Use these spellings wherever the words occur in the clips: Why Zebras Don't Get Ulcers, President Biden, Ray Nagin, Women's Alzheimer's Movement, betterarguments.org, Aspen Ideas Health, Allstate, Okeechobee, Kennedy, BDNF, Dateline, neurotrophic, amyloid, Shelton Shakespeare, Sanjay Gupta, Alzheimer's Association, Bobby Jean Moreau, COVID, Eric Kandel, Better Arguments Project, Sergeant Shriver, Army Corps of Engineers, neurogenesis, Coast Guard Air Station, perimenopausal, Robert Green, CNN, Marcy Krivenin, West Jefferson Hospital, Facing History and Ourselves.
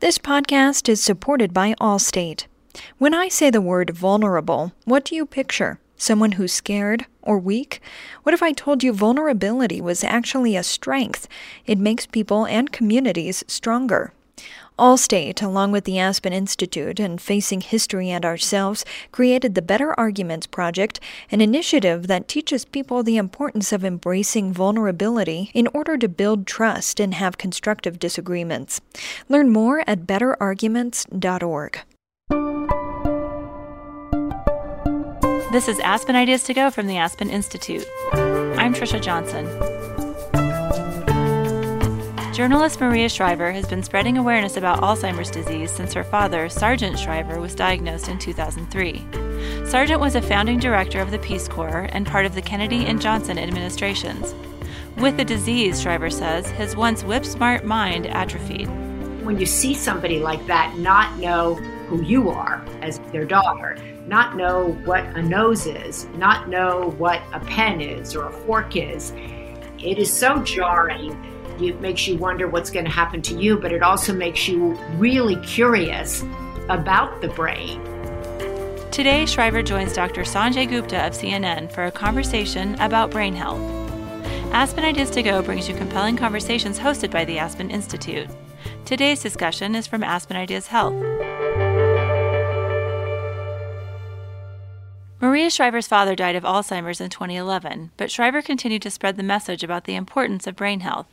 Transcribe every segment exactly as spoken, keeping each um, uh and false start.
This podcast is supported by Allstate. When I say the word vulnerable, what do you picture? Someone who's scared or weak? What if I told you vulnerability was actually a strength? It makes people and communities stronger. Allstate, along with the Aspen Institute and Facing History and Ourselves, created the Better Arguments Project, an initiative that teaches people the importance of embracing vulnerability in order to build trust and have constructive disagreements. Learn more at better arguments dot org. This is Aspen Ideas to Go from the Aspen Institute. I'm Tricia Johnson. Journalist Maria Shriver has been spreading awareness about Alzheimer's disease since her father, Sergeant Shriver, was diagnosed in two thousand three. Sergeant was a founding director of the Peace Corps and part of the Kennedy and Johnson administrations. With the disease, Shriver says, his once whip-smart mind atrophied. When you see somebody like that not know who you are as their daughter, not know what a nose is, not know what a pen is or a fork is, it is so jarring. It makes you wonder what's going to happen to you, but it also makes you really curious about the brain. Today, Shriver joins Doctor Sanjay Gupta of C N N for a conversation about brain health. Aspen Ideas to Go brings you compelling conversations hosted by the Aspen Institute. Today's discussion is from Aspen Ideas Health. Maria Shriver's father died of Alzheimer's in twenty eleven, but Shriver continued to spread the message about the importance of brain health.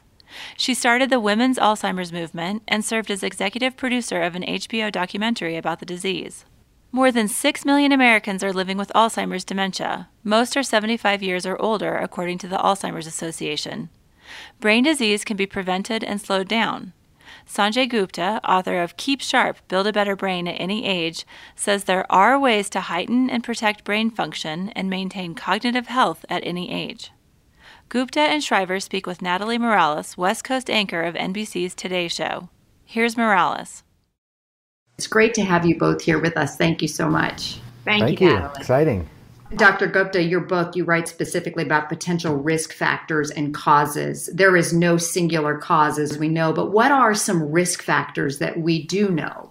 She started the Women's Alzheimer's Movement and served as executive producer of an H B O documentary about the disease. More than six million Americans are living with Alzheimer's dementia. Most are seventy-five years or older, according to the Alzheimer's Association. Brain disease can be prevented and slowed down. Sanjay Gupta, author of Keep Sharp: Build a Better Brain at Any Age, says there are ways to heighten and protect brain function and maintain cognitive health at any age. Gupta and Shriver speak with Natalie Morales, West Coast anchor of N B C's Today Show. Here's Morales. It's great to have you both here with us. Thank you so much. Thank, Thank you, you, Natalie. Exciting. Doctor Gupta, you're both, you write specifically about potential risk factors and causes. There is no singular cause, as we know, but what are some risk factors that we do know?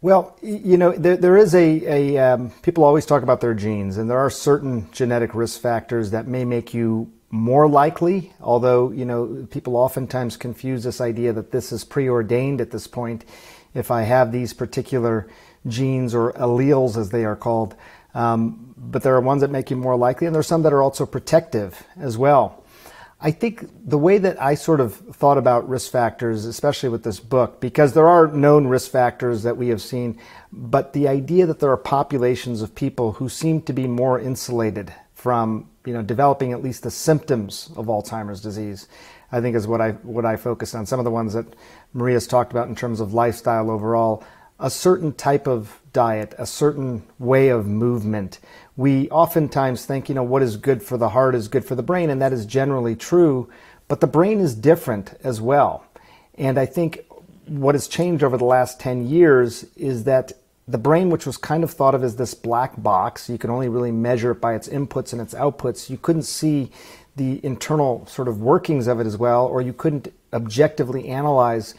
Well, you know, there, there is a, a um, people always talk about their genes, and there are certain genetic risk factors that may make you more likely, although, you know, people oftentimes confuse this idea that this is preordained at this point. If I have these particular genes or alleles, as they are called, um, but there are ones that make you more likely, and there are some that are also protective as well. I think the way that I sort of thought about risk factors, especially with this book, because there are known risk factors that we have seen, but the idea that there are populations of people who seem to be more insulated from, you know, developing at least the symptoms of Alzheimer's disease, I think is what I what I focus on. Some of the ones that Maria's talked about in terms of lifestyle overall, a certain type of diet, a certain way of movement. We oftentimes think, you know, what is good for the heart is good for the brain, and that is generally true, but the brain is different as well. And I think what has changed over the last ten years is that the brain, which was kind of thought of as this black box, you can only really measure it by its inputs and its outputs, you couldn't see the internal sort of workings of it as well, or you couldn't objectively analyze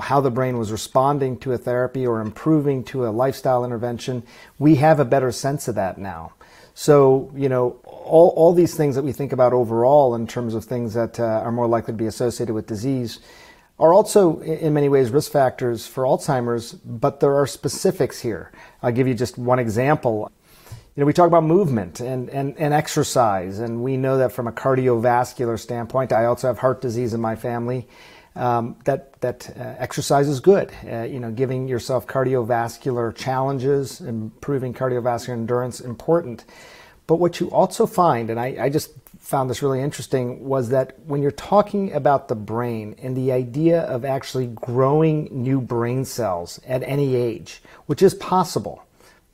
how the brain was responding to a therapy or improving to a lifestyle intervention. We have a better sense of that now. So, you know, all, all these things that we think about overall in terms of things that uh, are more likely to be associated with disease are also in many ways risk factors for Alzheimer's, but there are specifics here. I'll give you just one example. You know, we talk about movement and, and, and exercise, and we know that from a cardiovascular standpoint. I also have heart disease in my family. Um, that that uh, exercise is good. Uh, you know, giving yourself cardiovascular challenges, improving cardiovascular endurance, important. But what you also find, and I, I just found this really interesting, was that when you're talking about the brain and the idea of actually growing new brain cells at any age, which is possible.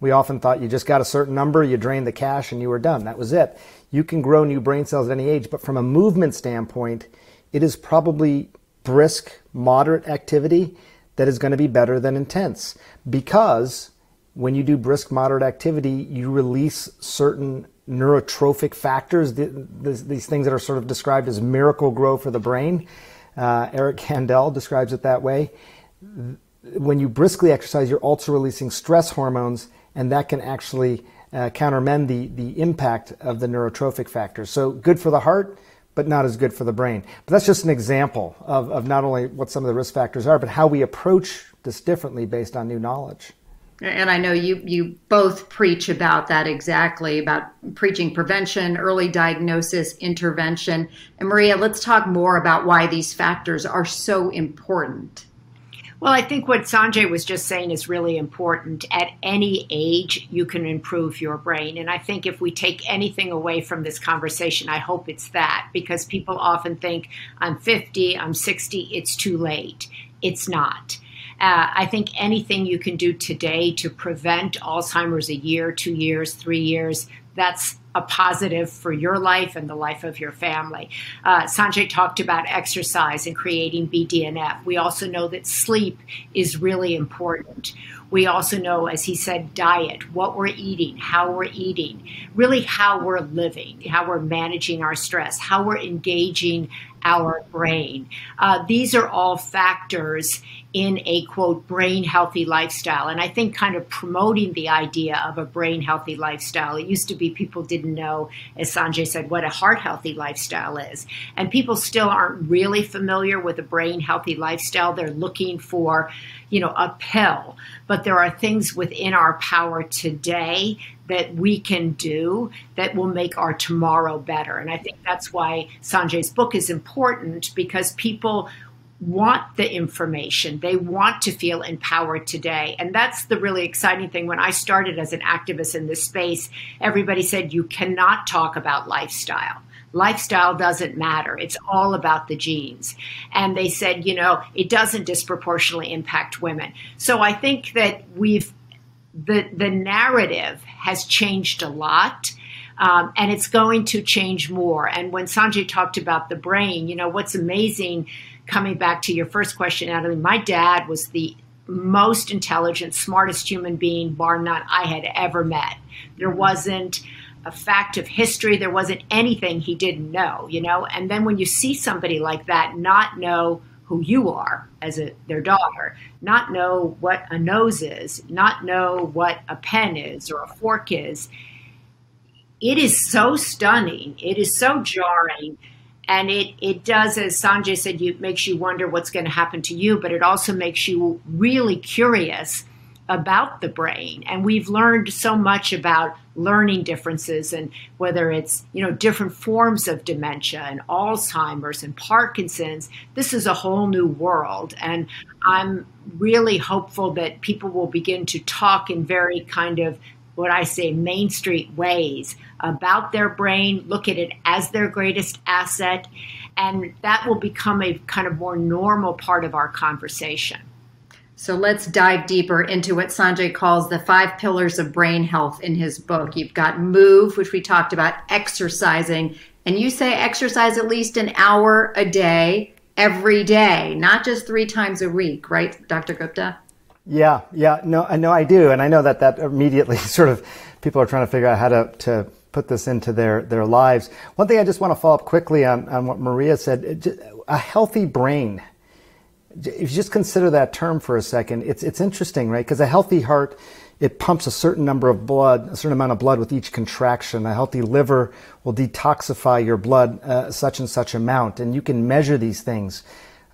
We often thought you just got a certain number, you drained the cash, and you were done. That was it. You can grow new brain cells at any age, but from a movement standpoint, it is probably brisk, moderate activity that is going to be better than intense, because when you do brisk, moderate activity, you release certain neurotrophic factors, these things that are sort of described as miracle grow for the brain. Uh, Eric Kandel describes it that way. when you briskly exercise, you're also releasing stress hormones, and that can actually uh, countermand the, the impact of the neurotrophic factors. So good for the heart, but not as good for the brain. But that's just an example of, of not only what some of the risk factors are, but how we approach this differently based on new knowledge. And I know you, you both preach about that exactly, about preaching prevention, early diagnosis, intervention. And Maria, let's talk more about why these factors are so important. Well, I think what Sanjay was just saying is really important. At any age, you can improve your brain. And I think if we take anything away from this conversation, I hope it's that, because people often think, I'm fifty, I'm sixty, it's too late. It's not. Uh, I think anything you can do today to prevent Alzheimer's a year, two years, three years, that's a positive for your life and the life of your family. Uh, Sanjay talked about exercise and creating B D N F. We also know that sleep is really important. We also know, as he said, diet, what we're eating, how we're eating, really how we're living, how we're managing our stress, how we're engaging our brain. Uh, these are all factors in a, quote, brain healthy lifestyle. And I think kind of promoting the idea of a brain healthy lifestyle. It used to be people didn't know, as Sanjay said, what a heart healthy lifestyle is. And people still aren't really familiar with a brain healthy lifestyle. They're looking for, you know, a pill. But there are things within our power today that we can do that will make our tomorrow better. And I think that's why Sanjay's book is important, because people want the information. They want to feel empowered today. And that's the really exciting thing. When I started as an activist in this space, everybody said, you cannot talk about lifestyle. Lifestyle doesn't matter. It's all about the genes. And they said, you know, it doesn't disproportionately impact women. So I think that we've, the, the narrative has changed a lot. Um, and it's going to change more. And when Sanjay talked about the brain, you know, what's amazing, coming back to your first question, Natalie, my dad was the most intelligent, smartest human being, bar none, I had ever met. There wasn't a fact of history. There wasn't anything he didn't know, you know. And then when you see somebody like that not know who you are as a, their daughter, not know what a nose is, not know what a pen is or a fork is, it is so stunning. It is so jarring. And it, it does, as Sanjay said, it makes you wonder what's going to happen to you, but it also makes you really curious about the brain. And we've learned so much about learning differences, and whether it's, you know, different forms of dementia and Alzheimer's and Parkinson's. This is a whole new world. And I'm really hopeful that people will begin to talk in very kind of what I say, Main Street ways about their brain, look at it as their greatest asset, and that will become a kind of more normal part of our conversation. So let's dive deeper into what Sanjay calls the five pillars of brain health in his book. You've got move, which we talked about, exercising, and you say exercise at least an hour a day, every day, not just three times a week, right, Doctor Gupta? Yeah, yeah, no, I know I do. And I know that that immediately sort of people are trying to figure out how to, to put this into their, their lives. One thing I just want to follow up quickly on, on what Maria said, a healthy brain. If you just consider that term for a second, it's, it's interesting, right? Because a healthy heart, it pumps a certain number of blood, a certain amount of blood with each contraction. A healthy liver will detoxify your blood uh, such and such amount. And you can measure these things.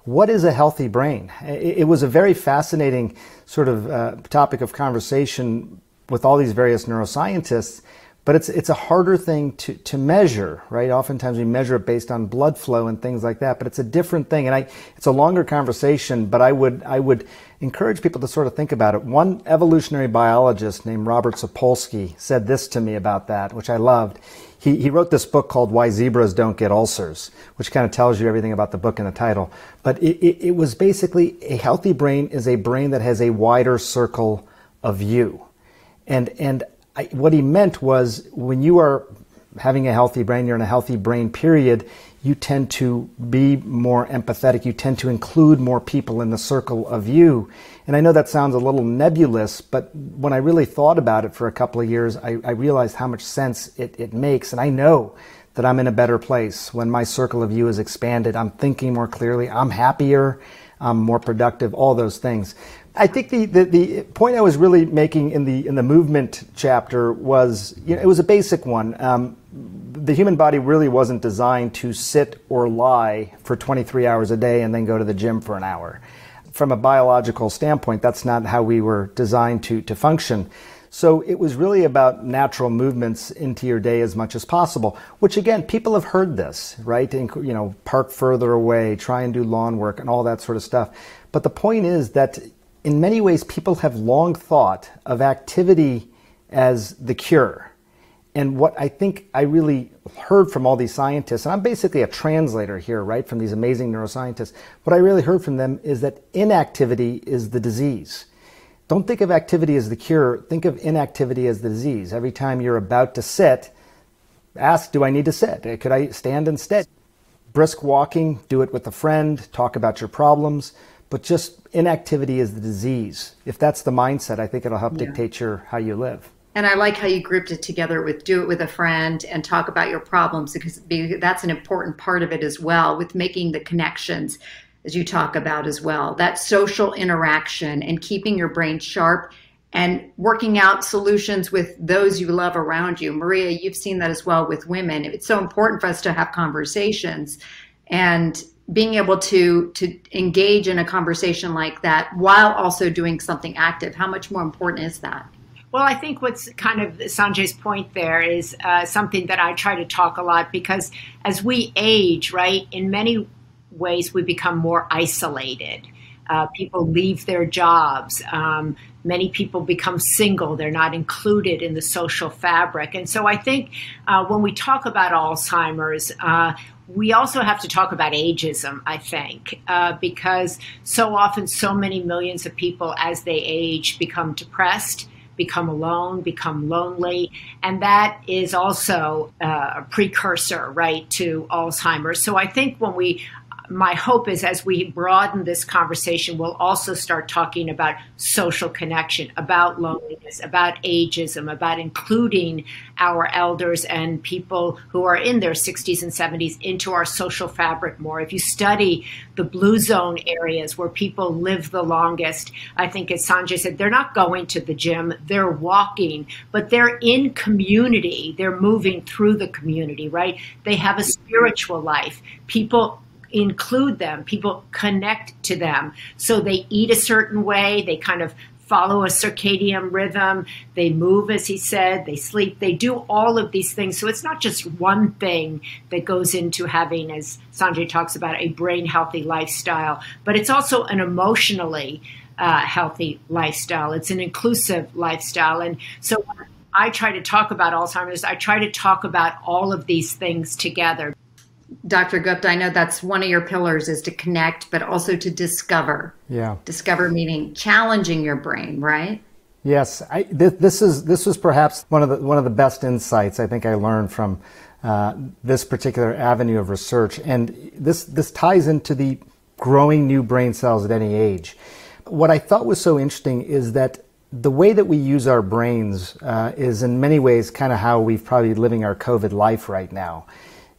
What is a healthy brain? It was a very fascinating sort of uh, topic of conversation with all these various neuroscientists, but it's it's a harder thing to, to measure, right? Oftentimes we measure it based on blood flow and things like that, but it's a different thing. And I it's a longer conversation, but I would I would encourage people to sort of think about it. One evolutionary biologist named Robert Sapolsky said this to me about that, which I loved. He, he wrote this book called Why Zebras Don't Get Ulcers, which kind of tells you everything about the book and the title. But it, it, it was basically a healthy brain is a brain that has a wider circle of view. And, and I, what he meant was when you are having a healthy brain, you're in a healthy brain period, you tend to be more empathetic. You tend to include more people in the circle of you. And I know that sounds a little nebulous, but when I really thought about it for a couple of years, I, I realized how much sense it, it makes. And I know that I'm in a better place when my circle of you is expanded. I'm thinking more clearly. I'm happier. I'm more productive, all those things. I think the, the, the point I was really making in the in the movement chapter was, you know, it was a basic one. Um, the human body really wasn't designed to sit or lie for twenty-three hours a day and then go to the gym for an hour. From a biological standpoint, that's not how we were designed to to function. So it was really about natural movements into your day as much as possible, which again, people have heard this, right? And, you know, park further away, try and do lawn work and all that sort of stuff. But the point is that in many ways, people have long thought of activity as the cure. And what I think I really heard from all these scientists, and I'm basically a translator here, right, from these amazing neuroscientists, what I really heard from them is that inactivity is the disease. Don't think of activity as the cure, think of inactivity as the disease. Every time you're about to sit, ask, do I need to sit? Could I stand instead? Brisk walking, do it with a friend, talk about your problems, but just inactivity is the disease. If that's the mindset, I think it'll help yeah. dictate your how you live. And I like how you grouped it together with do it with a friend and talk about your problems, because that's an important part of it as well, with making the connections as you talk about as well, that social interaction and keeping your brain sharp and working out solutions with those you love around you. Maria, you've seen that as well with women. It's so important for us to have conversations and being able to to engage in a conversation like that while also doing something active. How much more important is that? Well, I think what's kind of Sanjay's point there is uh, something that I try to talk a lot, because as we age, right, in many ways we become more isolated. Uh, people leave their jobs. Um, many people become single. They're not included in the social fabric. And so I think uh, when we talk about Alzheimer's, uh, we also have to talk about ageism, I think, uh, because so often so many millions of people as they age become depressed, become alone, become lonely. And that is also uh, a precursor, right, to Alzheimer's. So I think when we my hope is as we broaden this conversation, we'll also start talking about social connection, about loneliness, about ageism, about including our elders and people who are in their sixties and seventies into our social fabric more. If you study the blue zone areas where people live the longest, I think as Sanjay said, they're not going to the gym, they're walking, but they're in community. They're moving through the community, right? They have a spiritual life. People include them, people connect to them. So they eat a certain way, they kind of follow a circadian rhythm, they move, as he said, they sleep, they do all of these things. So it's not just one thing that goes into having, as Sanjay talks about, a brain healthy lifestyle, but it's also an emotionally uh, healthy lifestyle. It's an inclusive lifestyle. And so when I try to talk about Alzheimer's, I try to talk about all of these things together. Doctor Gupta, I know that's one of your pillars, is to connect, but also to discover. Yeah. Discover meaning challenging your brain, right? Yes. I, th- this is this was perhaps one of the one of the best insights I think I learned from uh, this particular avenue of research, and this this ties into the growing new brain cells at any age. What I thought was so interesting is that the way that we use our brains uh, is in many ways kind of how we've probably living our COVID life right now.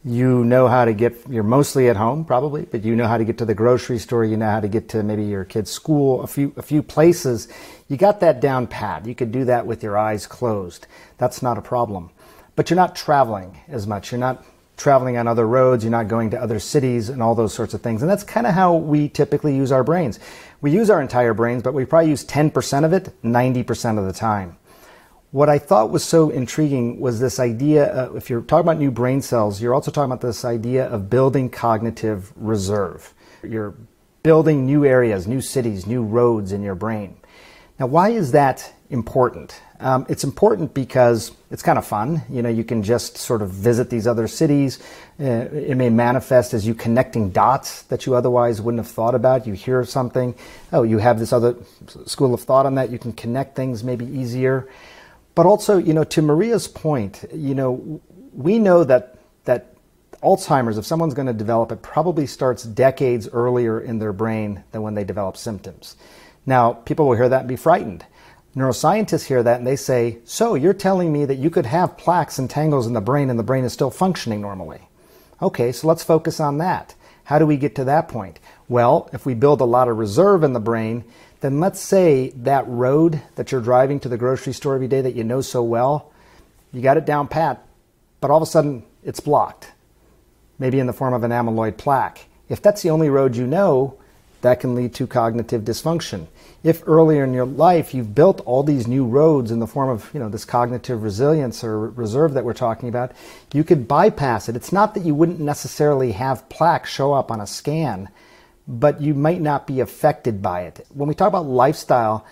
You know how to get, you're mostly at home probably, but you know how to get to the grocery store, you know how to get to maybe your kid's school, a few a few places. You got that down pat. You could do that with your eyes closed. That's not a problem. But you're not traveling as much. You're not traveling on other roads. You're not going to other cities and all those sorts of things. And that's kind of how we typically use our brains. We use our entire brains, but we probably use ten percent of it ninety percent of the time. What I thought was so intriguing was this idea of, if you're talking about new brain cells, you're also talking about this idea of building cognitive reserve. You're building new areas, new cities, new roads in your brain. Now, why is that important? Um, it's important because it's kind of fun. You know, you can just sort of visit these other cities. Uh, it may manifest as you connecting dots that you otherwise wouldn't have thought about. You hear something. Oh, you have this other school of thought on that. You can connect things maybe easier. But also, you know, to Maria's point, you know, we know that that Alzheimer's, if someone's going to develop it, probably starts decades earlier in their brain than when they develop symptoms. Now, people will hear that and be frightened. Neuroscientists hear that and they say, so you're telling me that you could have plaques and tangles in the brain and the brain is still functioning normally. Okay, so let's focus on that. How do we get to that point? Well, if we build a lot of reserve in the brain, then let's say that road that you're driving to the grocery store every day that you know so well, you got it down pat, but all of a sudden it's blocked, maybe in the form of an amyloid plaque. If that's the only road you know, that can lead to cognitive dysfunction. If earlier in your life you've built all these new roads in the form of, you know, this cognitive resilience or reserve that we're talking about, you could bypass it. It's not that you wouldn't necessarily have plaque show up on a scan, but you might not be affected by it. When we talk about lifestyle,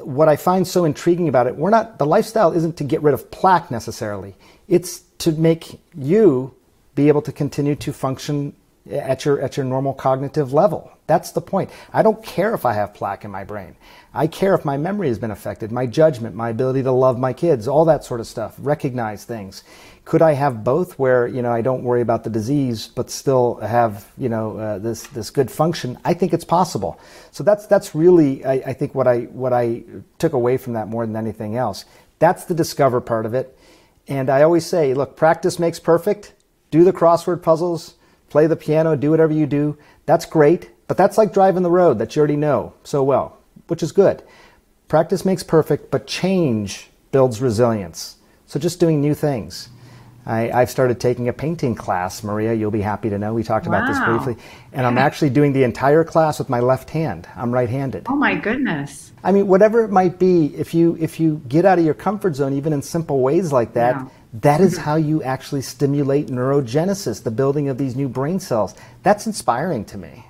what I find so intriguing about it, we're not, the lifestyle isn't to get rid of plaque necessarily. It's to make you be able to continue to function at your at your normal cognitive level. That's the point. I don't care if I have plaque in my brain. I care if my memory has been affected, my judgment, my ability to love my kids, all that sort of stuff, recognize things. Could I have both where, you know, I don't worry about the disease but still have, you know, uh, this this good function? I think it's possible. So that's that's really I, I think what I what I took away from that more than anything else. That's the discover part of it. And I always say, look, practice makes perfect. Do the crossword puzzles, play the piano, do whatever you do. That's great, but that's like driving the road that you already know so well, which is good. Practice makes perfect, but change builds resilience. So just doing new things. I, I've started taking a painting class, Maria, you'll be happy to know. We talked about wow. this briefly. And I'm actually doing the entire class with my left hand. I'm right-handed. Oh my goodness. I mean, whatever it might be, if you, if you get out of your comfort zone, even in simple ways like that, yeah. that is how you actually stimulate neurogenesis, the building of these new brain cells. That's inspiring to me.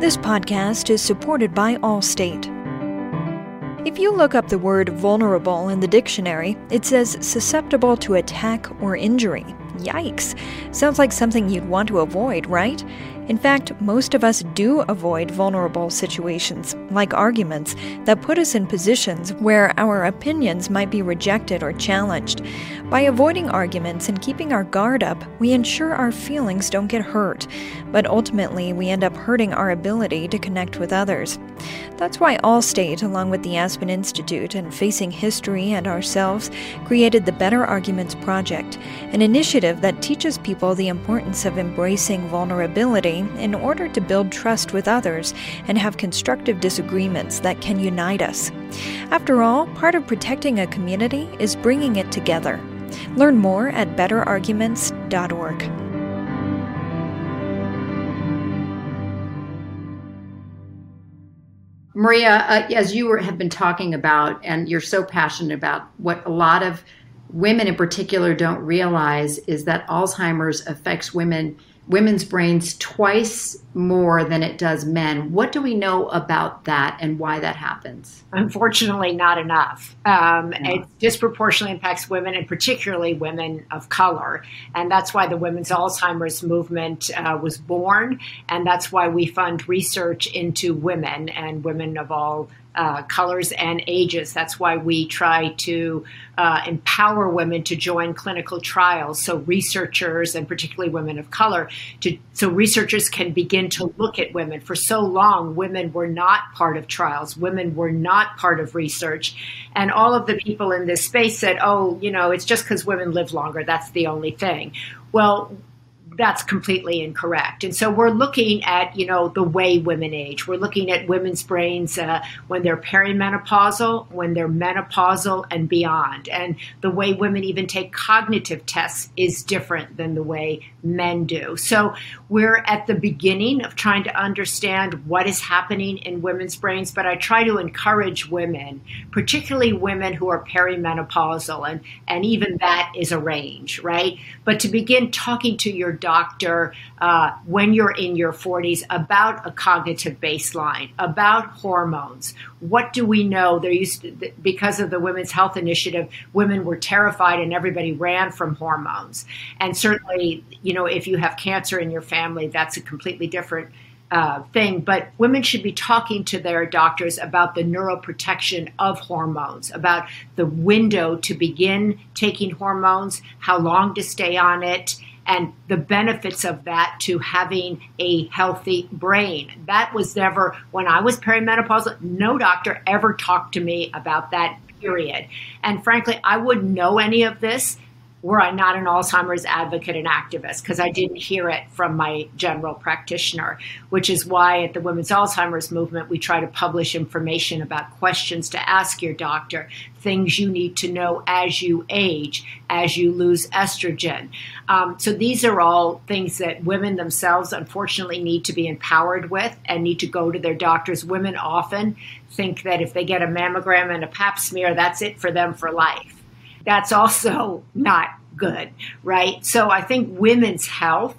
This podcast is supported by Allstate. If you look up the word vulnerable in the dictionary, it says susceptible to attack or injury. Yikes! Sounds like something you'd want to avoid, right? In fact, most of us do avoid vulnerable situations, like arguments, that put us in positions where our opinions might be rejected or challenged. By avoiding arguments and keeping our guard up, we ensure our feelings don't get hurt, but ultimately we end up hurting our ability to connect with others. That's why Allstate, along with the Aspen Institute and Facing History and Ourselves, created the Better Arguments Project, an initiative that teaches people the importance of embracing vulnerability in order to build trust with others and have constructive disagreements that can unite us. After all, part of protecting a community is bringing it together. Learn more at better arguments dot org. Maria, uh, as you were, have been talking about, and you're so passionate about, what a lot of women in particular don't realize is that Alzheimer's affects women, women's brains twice more than it does men. What do we know about that and why that happens? Unfortunately, not enough. Um, yeah. It disproportionately impacts women, and particularly women of color. And that's why the Women's Alzheimer's Movement uh, was born. And that's why we fund research into women and women of all Uh, colors and ages. That's why we try to uh, empower women to join clinical trials, so researchers, and particularly women of color, to, so researchers can begin to look at women. For so long, women were not part of trials. Women were not part of research. And all of the people in this space said, oh, you know, it's just because women live longer. That's the only thing. Well, that's completely incorrect. And so we're looking at, you know, the way women age. We're looking at women's brains uh, when they're perimenopausal, when they're menopausal, and beyond. And the way women even take cognitive tests is different than the way men do. So we're at the beginning of trying to understand what is happening in women's brains, but I try to encourage women, particularly women who are perimenopausal, and, and even that is a range, right? But to begin talking to your doctor uh, when you're in your forties about a cognitive baseline, about hormones. What do we know? There used to, because of the Women's Health Initiative, women were terrified and everybody ran from hormones. And certainly, you know, if you have cancer in your family, that's a completely different Uh, thing, but women should be talking to their doctors about the neuroprotection of hormones, about the window to begin taking hormones, how long to stay on it, and the benefits of that to having a healthy brain. That was never, when I was perimenopausal, no doctor ever talked to me about that, period. And frankly, I wouldn't know any of this were I not an Alzheimer's advocate and activist, because I didn't hear it from my general practitioner, which is why at the Women's Alzheimer's Movement, we try to publish information about questions to ask your doctor, things you need to know as you age, as you lose estrogen. Um, so these are all things that women themselves, unfortunately, need to be empowered with and need to go to their doctors. Women often think that if they get a mammogram and a pap smear, that's it for them for life. That's also not good, right? So I think women's health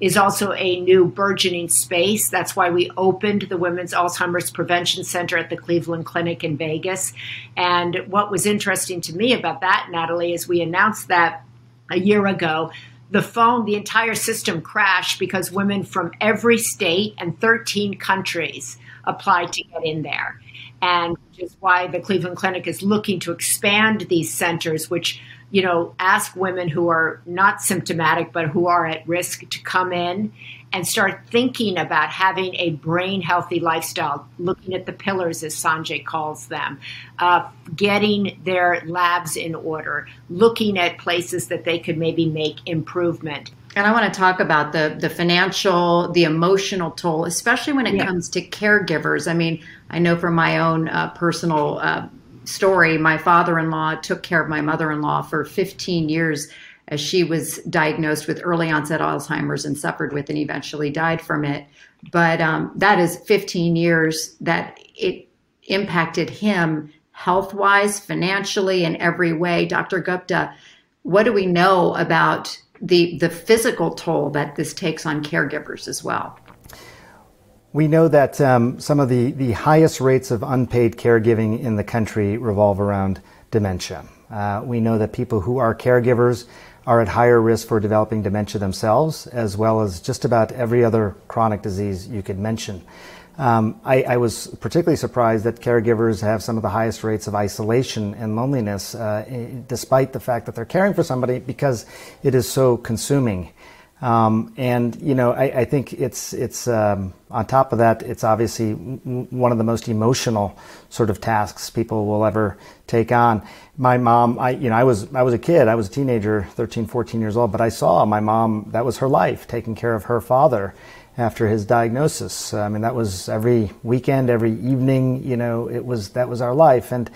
is also a new burgeoning space. That's why we opened the Women's Alzheimer's Prevention Center at the Cleveland Clinic in Vegas. And what was interesting to me about that, Natalie, is we announced that a year ago, the phone, the entire system crashed because women from every state and thirteen countries applied to get in there. And which is why the Cleveland Clinic is looking to expand these centers, which, you know, ask women who are not symptomatic, but who are at risk to come in and start thinking about having a brain healthy lifestyle, looking at the pillars, as Sanjay calls them, uh, getting their labs in order, looking at places that they could maybe make improvement. And I want to talk about the the financial, the emotional toll, especially when it yeah. comes to caregivers. I mean, I know from my own uh, personal uh, story, my father-in-law took care of my mother-in-law for fifteen years as she was diagnosed with early onset Alzheimer's and suffered with and eventually died from it. But um, that is fifteen years that it impacted him health-wise, financially, in every way. Doctor Gupta, what do we know about the the physical toll that this takes on caregivers as well? We know that um, some of the, the highest rates of unpaid caregiving in the country revolve around dementia. Uh, we know that people who are caregivers are at higher risk for developing dementia themselves, as well as just about every other chronic disease you could mention. Um, I, I was particularly surprised that caregivers have some of the highest rates of isolation and loneliness, uh, despite the fact that they're caring for somebody, because it is so consuming. Um, and, you know, I, I think it's, it's um, on top of that, it's obviously one of the most emotional sort of tasks people will ever take on. My mom, I, you know, I was, I was a kid, I was a teenager, thirteen, fourteen years old, but I saw my mom, that was her life, taking care of her father after his diagnosis. I mean, that was every weekend, every evening, you know, it was, that was our life. And,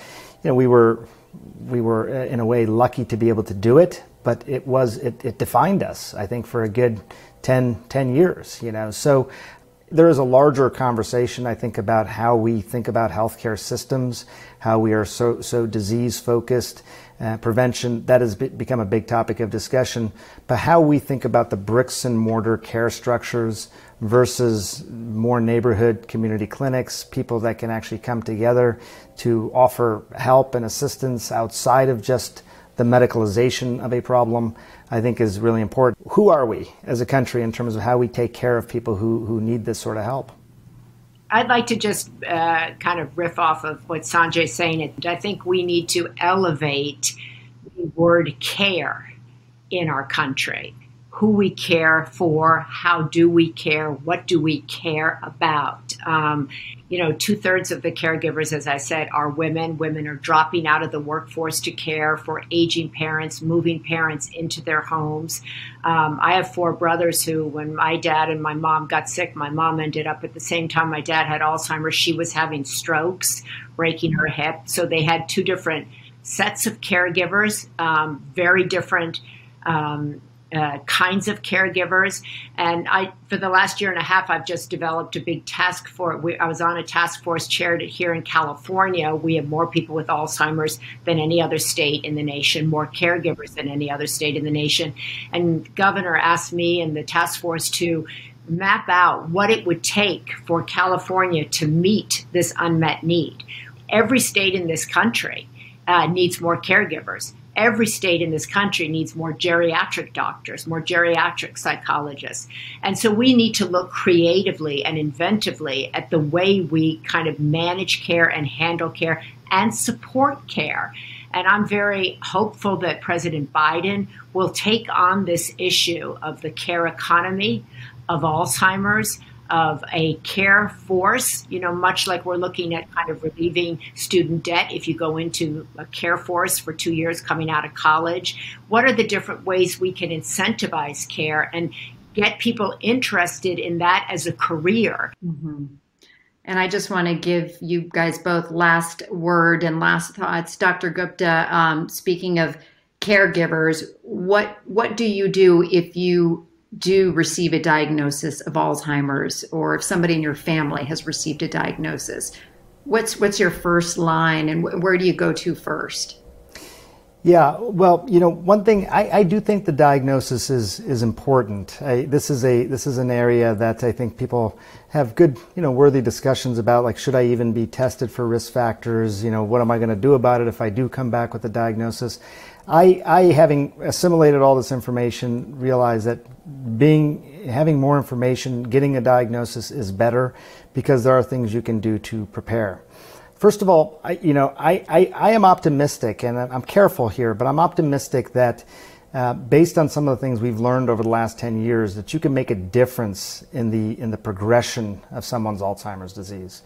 you know, we were, we were in a way lucky to be able to do it, but it was, it, it defined us, I think, for a good ten years, you know. So there is a larger conversation, I think, about how we think about healthcare systems, how we are so, so disease focused, uh, prevention, that has become a big topic of discussion, but how we think about the bricks and mortar care structures versus more neighborhood community clinics, people that can actually come together to offer help and assistance outside of just the medicalization of a problem, I think, is really important. Who are we as a country in terms of how we take care of people who, who need this sort of help? I'd like to just uh, kind of riff off of what Sanjay's saying. I think we need to elevate the word care in our country. Who we care for, how do we care, what do we care about? Um, you know, two-thirds of the caregivers, as I said, are women. Women are dropping out of the workforce to care for aging parents, moving parents into their homes. Um, I have four brothers who, when my dad and my mom got sick, my mom ended up at the same time my dad had Alzheimer's. She was having strokes, breaking her hip. So they had two different sets of caregivers, um, very different um Uh, kinds of caregivers. And I, for the last year and a half, I've just developed a big task force. I was on a task force chaired here in California. We have more people with Alzheimer's than any other state in the nation, more caregivers than any other state in the nation. And Governor asked me and the task force to map out what it would take for California to meet this unmet need. Every state in this country uh, needs more caregivers. Every state in this country needs more geriatric doctors, more geriatric psychologists. And so we need to look creatively and inventively at the way we kind of manage care and handle care and support care. And I'm very hopeful that President Biden will take on this issue of the care economy, of Alzheimer's, of a care force, you know, much like we're looking at kind of relieving student debt if you go into a care force for two years coming out of college. What are the different ways we can incentivize care and get people interested in that as a career? Mm-hmm. And I just want to give you guys both last word and last thoughts. Doctor Gupta, um, speaking of caregivers, what what do you do if you do receive a diagnosis of Alzheimer's, or if somebody in your family has received a diagnosis? What's what's your first line, and wh- where do you go to first? Yeah, well, you know, one thing I, I do think the diagnosis is is important. I, this is a this is an area that I think people have good, you know, worthy discussions about. Like, should I even be tested for risk factors? You know, what am I going to do about it if I do come back with a diagnosis? I, I, having assimilated all this information, realize that being having more information, getting a diagnosis is better, because there are things you can do to prepare. First of all, I, you know, I, I, I am optimistic, and I'm careful here, but I'm optimistic that uh, based on some of the things we've learned over the last ten years, that you can make a difference in the in the progression of someone's Alzheimer's disease.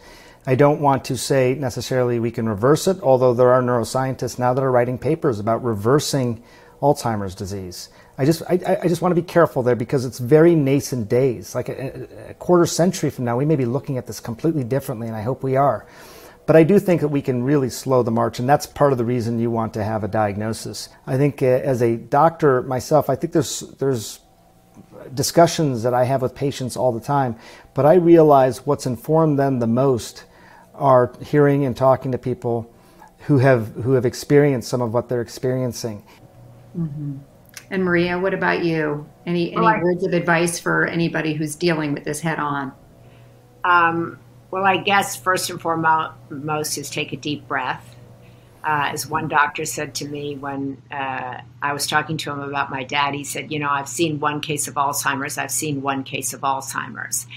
I don't want to say necessarily we can reverse it, although there are neuroscientists now that are writing papers about reversing Alzheimer's disease. I just I, I just want to be careful there, because it's very nascent days. Like a, a quarter century from now, we may be looking at this completely differently, and I hope we are. But I do think that we can really slow the march, and that's part of the reason you want to have a diagnosis. I think uh, as a doctor myself, I think there's there's discussions that I have with patients all the time, but I realize what's informed them the most are hearing and talking to people who have who have experienced some of what they're experiencing. Mm-hmm. And Maria, what about you? Any any well, I, words of advice for anybody who's dealing with this head on? Um, well, I guess first and foremost is take a deep breath. Uh, as one doctor said to me when uh, I was talking to him about my dad, he said, you know, I've seen one case of Alzheimer's. I've seen one case of Alzheimer's.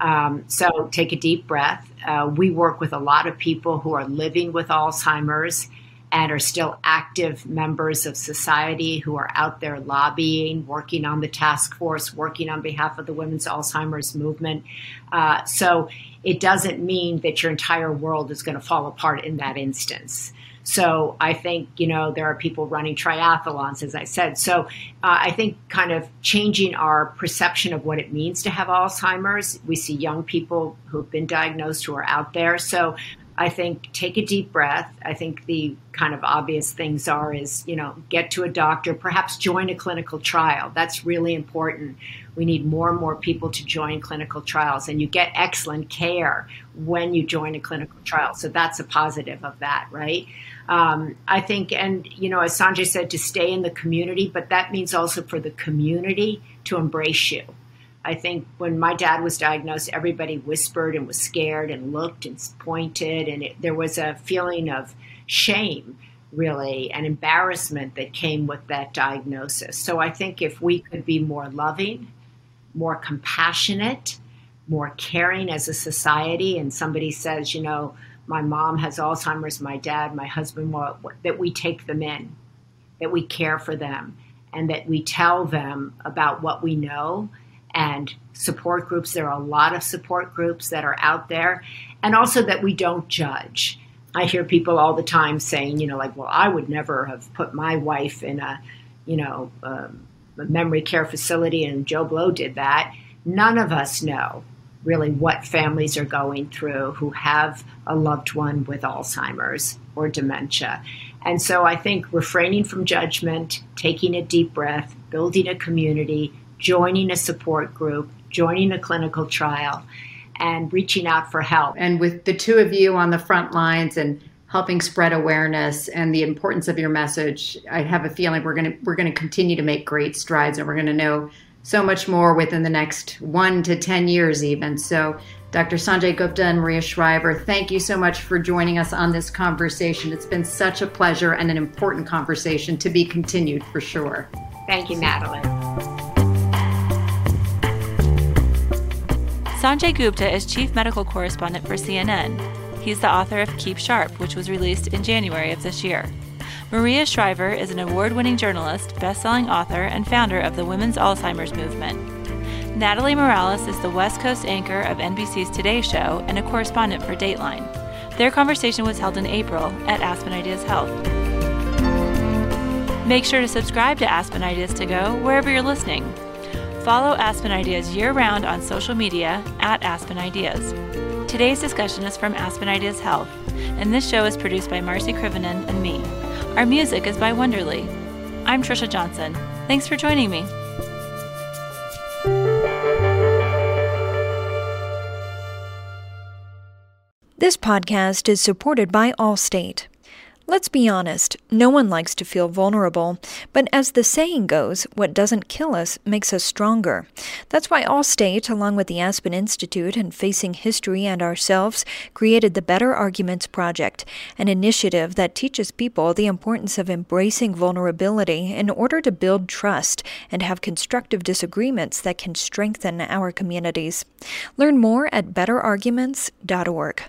Um, so take a deep breath. Uh, we work with a lot of people who are living with Alzheimer's and are still active members of society, who are out there lobbying, working on the task force, working on behalf of the Women's Alzheimer's Movement. Uh, so it doesn't mean that your entire world is going to fall apart in that instance. So I think, you know, there are people running triathlons, as I said. So uh, I think kind of changing our perception of what it means to have Alzheimer's. We see young people who've been diagnosed who are out there. So I think take a deep breath. I think the kind of obvious things are is, you know, get to a doctor, perhaps join a clinical trial. That's really important. We need more and more people to join clinical trials, and you get excellent care when you join a clinical trial. So that's a positive of that, right? Um, I think, and, you know, as Sanjay said, to stay in the community, but that means also for the community to embrace you. I think when my dad was diagnosed, everybody whispered and was scared and looked and pointed, and it, there was a feeling of shame, really, and embarrassment that came with that diagnosis. So I think if we could be more loving, more compassionate, more caring as a society, and somebody says, you know, my mom has Alzheimer's, my dad, my husband, well, that we take them in, that we care for them, and that we tell them about what we know. And support groups, there are a lot of support groups that are out there. And also that we don't judge. I hear people all the time saying, you know, like, well, I would never have put my wife in a, you know, um, a memory care facility, and Joe Blow did that. None of us know really what families are going through who have a loved one with Alzheimer's or dementia. And so I think refraining from judgment, taking a deep breath, building a community, joining a support group, joining a clinical trial, and reaching out for help. And with the two of you on the front lines and helping spread awareness and the importance of your message, I have a feeling we're going to we're going to continue to make great strides, and we're going to know so much more within the next one to ten years even. So Doctor Sanjay Gupta and Maria Shriver, thank you so much for joining us on this conversation. It's been such a pleasure and an important conversation to be continued for sure. Thank you, Natalie. Sanjay Gupta is chief medical correspondent for C N N. He's the author of Keep Sharp, which was released in January of this year. Maria Shriver is an award-winning journalist, best-selling author, and founder of the Women's Alzheimer's Movement. Natalie Morales is the West Coast anchor of N B C's Today Show and a correspondent for Dateline. Their conversation was held in April at Aspen Ideas Health. Make sure to subscribe to Aspen Ideas to Go wherever you're listening. Follow Aspen Ideas year-round on social media at Aspen Ideas. Today's discussion is from Aspen Ideas Health, and this show is produced by Marcy Krivenin and me. Our music is by Wonderly. I'm Tricia Johnson. Thanks for joining me. This podcast is supported by Allstate. Let's be honest, no one likes to feel vulnerable, but as the saying goes, what doesn't kill us makes us stronger. That's why Allstate, along with the Aspen Institute and Facing History and Ourselves, created the Better Arguments Project, an initiative that teaches people the importance of embracing vulnerability in order to build trust and have constructive disagreements that can strengthen our communities. Learn more at better arguments dot org.